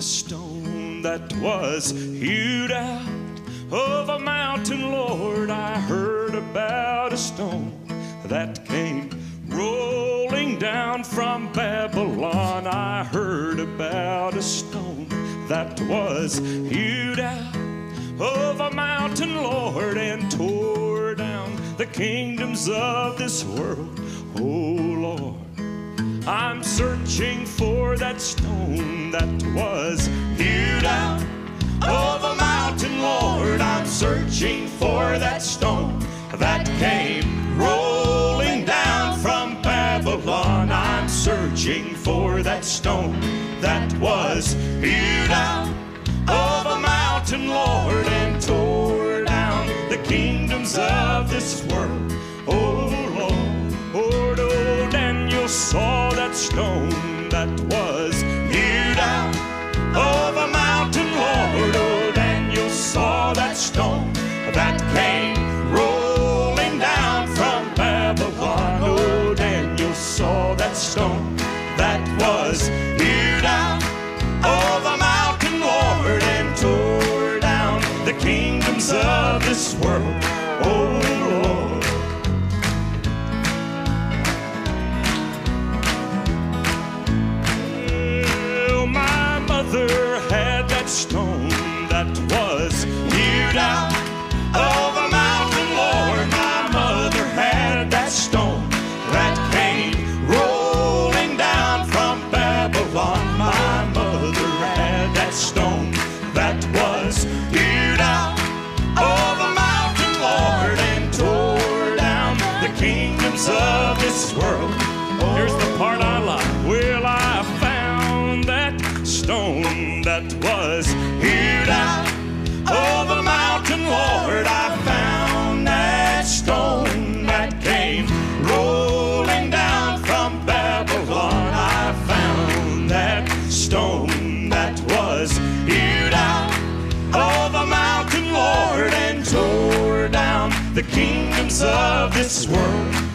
the stone that was hewed out of a mountain, Lord, I heard about a stone that came rolling down from Babylon. I heard about a stone that was hewed out of a mountain, Lord, and tore down the kingdoms of this world. Oh, Lord, I'm searching for that stone that was hewed out of a mountain, Lord. I'm searching for that stone that came rolling down from Babylon. I'm searching for that stone that was hewed out of a mountain, Lord, and tore down the kingdoms of this world. Oh, Lord, oh, Daniel saw that stone that was hewed out of a mountain, Lord. Oh, Daniel saw that stone that came rolling down from Babylon. Oh, Daniel saw that stone that was hewed out of a mountain, Lord, and tore down the kingdoms of this world. Oh, Lord. Stone that was hewed out of a mountain, Lord. My mother had that stone that came rolling down from Babylon. My mother had that stone that was hewed out of a mountain, Lord, and tore down the kingdoms of this world. Oh, here's the part I like. Well, I found that stone that was hewed out of a mountain, Lord. I found that stone that came rolling down from Babylon. I found that stone that was hewed out of a mountain, Lord, and tore down the kingdoms of this world.